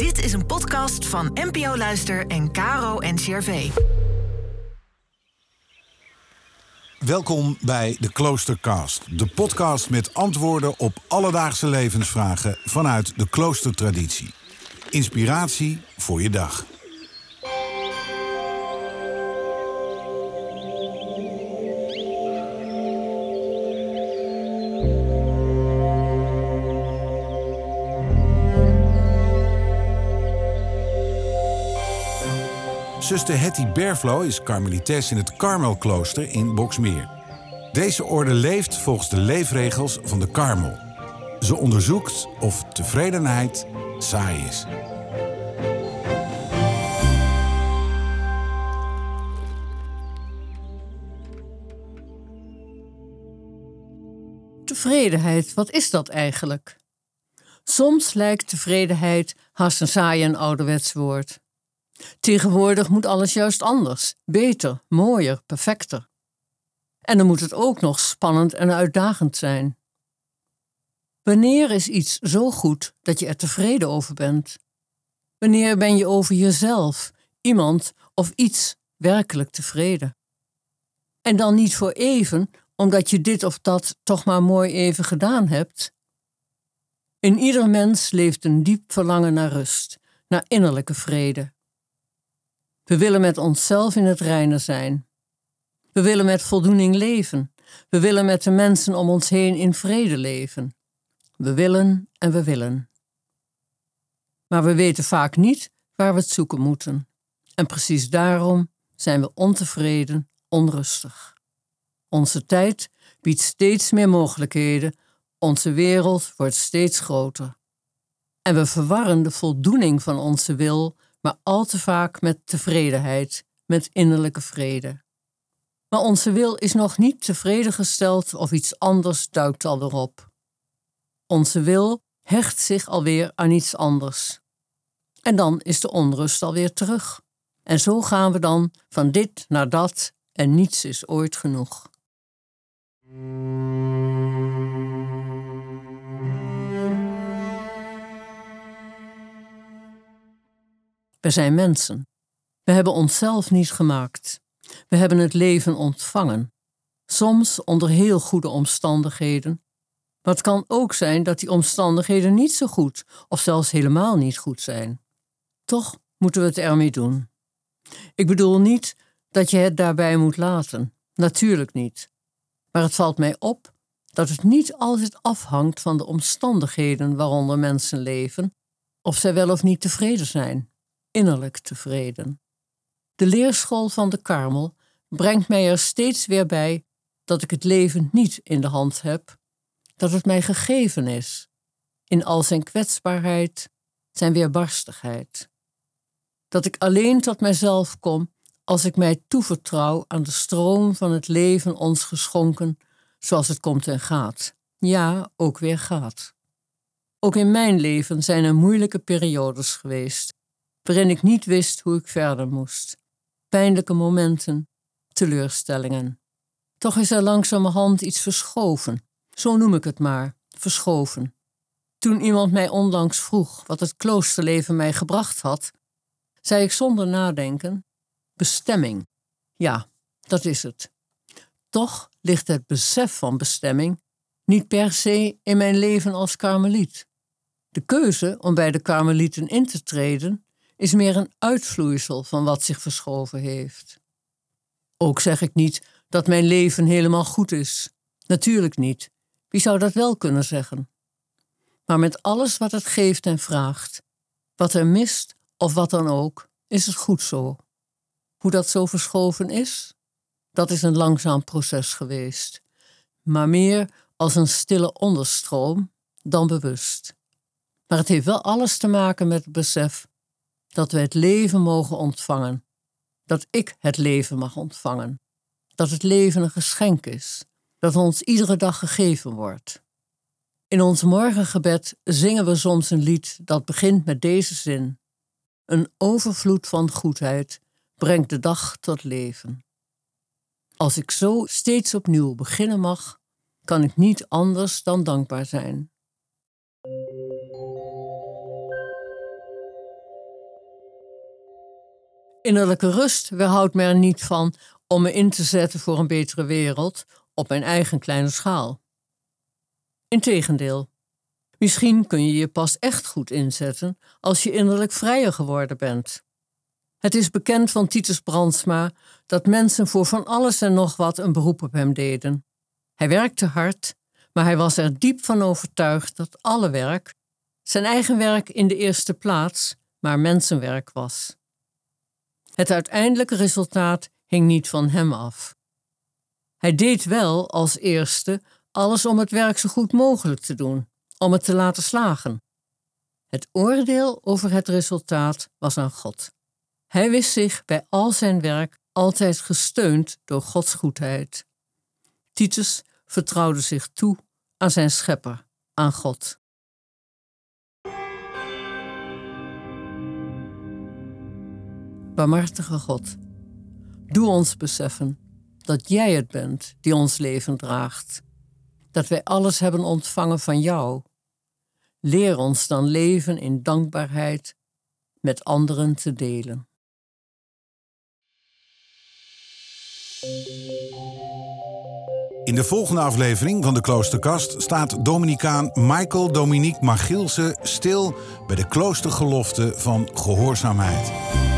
Dit is een podcast van NPO Luister en KRO-NCRV. Welkom bij de Kloostercast, de podcast met antwoorden op alledaagse levensvragen vanuit de kloostertraditie. Inspiratie voor je dag. Zuster Hettie Berflo is karmelites in het Karmelklooster in Boxmeer. Deze orde leeft volgens de leefregels van de Karmel. Ze onderzoekt of tevredenheid saai is. Tevredenheid, wat is dat eigenlijk? Soms lijkt tevredenheid haast een saai en ouderwets woord. Tegenwoordig moet alles juist anders, beter, mooier, perfecter. En dan moet het ook nog spannend en uitdagend zijn. Wanneer is iets zo goed dat je er tevreden over bent? Wanneer ben je over jezelf, iemand of iets werkelijk tevreden? En dan niet voor even, omdat je dit of dat toch maar mooi even gedaan hebt. In ieder mens leeft een diep verlangen naar rust, naar innerlijke vrede. We willen met onszelf in het reine zijn. We willen met voldoening leven. We willen met de mensen om ons heen in vrede leven. We willen en we willen. Maar we weten vaak niet waar we het zoeken moeten. En precies daarom zijn we ontevreden, onrustig. Onze tijd biedt steeds meer mogelijkheden. Onze wereld wordt steeds groter. En we verwarren de voldoening van onze wil, maar al te vaak met tevredenheid, met innerlijke vrede. Maar onze wil is nog niet tevreden gesteld of iets anders duikt al erop. Onze wil hecht zich alweer aan iets anders. En dan is de onrust alweer terug. En zo gaan we dan van dit naar dat en niets is ooit genoeg. We zijn mensen. We hebben onszelf niet gemaakt. We hebben het leven ontvangen. Soms onder heel goede omstandigheden. Maar het kan ook zijn dat die omstandigheden niet zo goed of zelfs helemaal niet goed zijn. Toch moeten we het ermee doen. Ik bedoel niet dat je het daarbij moet laten. Natuurlijk niet. Maar het valt mij op dat het niet altijd afhangt van de omstandigheden waaronder mensen leven, of zij wel of niet tevreden zijn. Innerlijk tevreden. De leerschool van de Karmel brengt mij er steeds weer bij dat ik het leven niet in de hand heb, dat het mij gegeven is, in al zijn kwetsbaarheid, zijn weerbarstigheid. Dat ik alleen tot mijzelf kom als ik mij toevertrouw aan de stroom van het leven ons geschonken, zoals het komt en gaat. Ja, ook weer gaat. Ook in mijn leven zijn er moeilijke periodes geweest, waarin ik niet wist hoe ik verder moest. Pijnlijke momenten, teleurstellingen. Toch is er langzamerhand iets verschoven. Zo noem ik het maar, verschoven. Toen iemand mij onlangs vroeg wat het kloosterleven mij gebracht had, zei ik zonder nadenken: bestemming. Ja, dat is het. Toch ligt het besef van bestemming niet per se in mijn leven als karmeliet. De keuze om bij de karmelieten in te treden is meer een uitvloeisel van wat zich verschoven heeft. Ook zeg ik niet dat mijn leven helemaal goed is. Natuurlijk niet. Wie zou dat wel kunnen zeggen? Maar met alles wat het geeft en vraagt, wat er mist of wat dan ook, is het goed zo. Hoe dat zo verschoven is, dat is een langzaam proces geweest. Maar meer als een stille onderstroom dan bewust. Maar het heeft wel alles te maken met het besef dat we het leven mogen ontvangen, dat ik het leven mag ontvangen, dat het leven een geschenk is, dat ons iedere dag gegeven wordt. In ons morgengebed zingen we soms een lied dat begint met deze zin: een overvloed van goedheid brengt de dag tot leven. Als ik zo steeds opnieuw beginnen mag, kan ik niet anders dan dankbaar zijn. Innerlijke rust weerhoudt mij er niet van om me in te zetten voor een betere wereld op mijn eigen kleine schaal. Integendeel, misschien kun je je pas echt goed inzetten als je innerlijk vrijer geworden bent. Het is bekend van Titus Brandsma dat mensen voor van alles en nog wat een beroep op hem deden. Hij werkte hard, maar hij was er diep van overtuigd dat alle werk, zijn eigen werk in de eerste plaats, maar mensenwerk was. Het uiteindelijke resultaat hing niet van hem af. Hij deed wel als eerste alles om het werk zo goed mogelijk te doen, om het te laten slagen. Het oordeel over het resultaat was aan God. Hij wist zich bij al zijn werk altijd gesteund door Gods goedheid. Titus vertrouwde zich toe aan zijn schepper, aan God. Barmhartige God, doe ons beseffen dat Jij het bent die ons leven draagt. Dat wij alles hebben ontvangen van Jou. Leer ons dan leven in dankbaarheid met anderen te delen. In de volgende aflevering van de Kloostercast staat Dominicaan Michael Dominique Machielsen stil bij de kloostergelofte van gehoorzaamheid.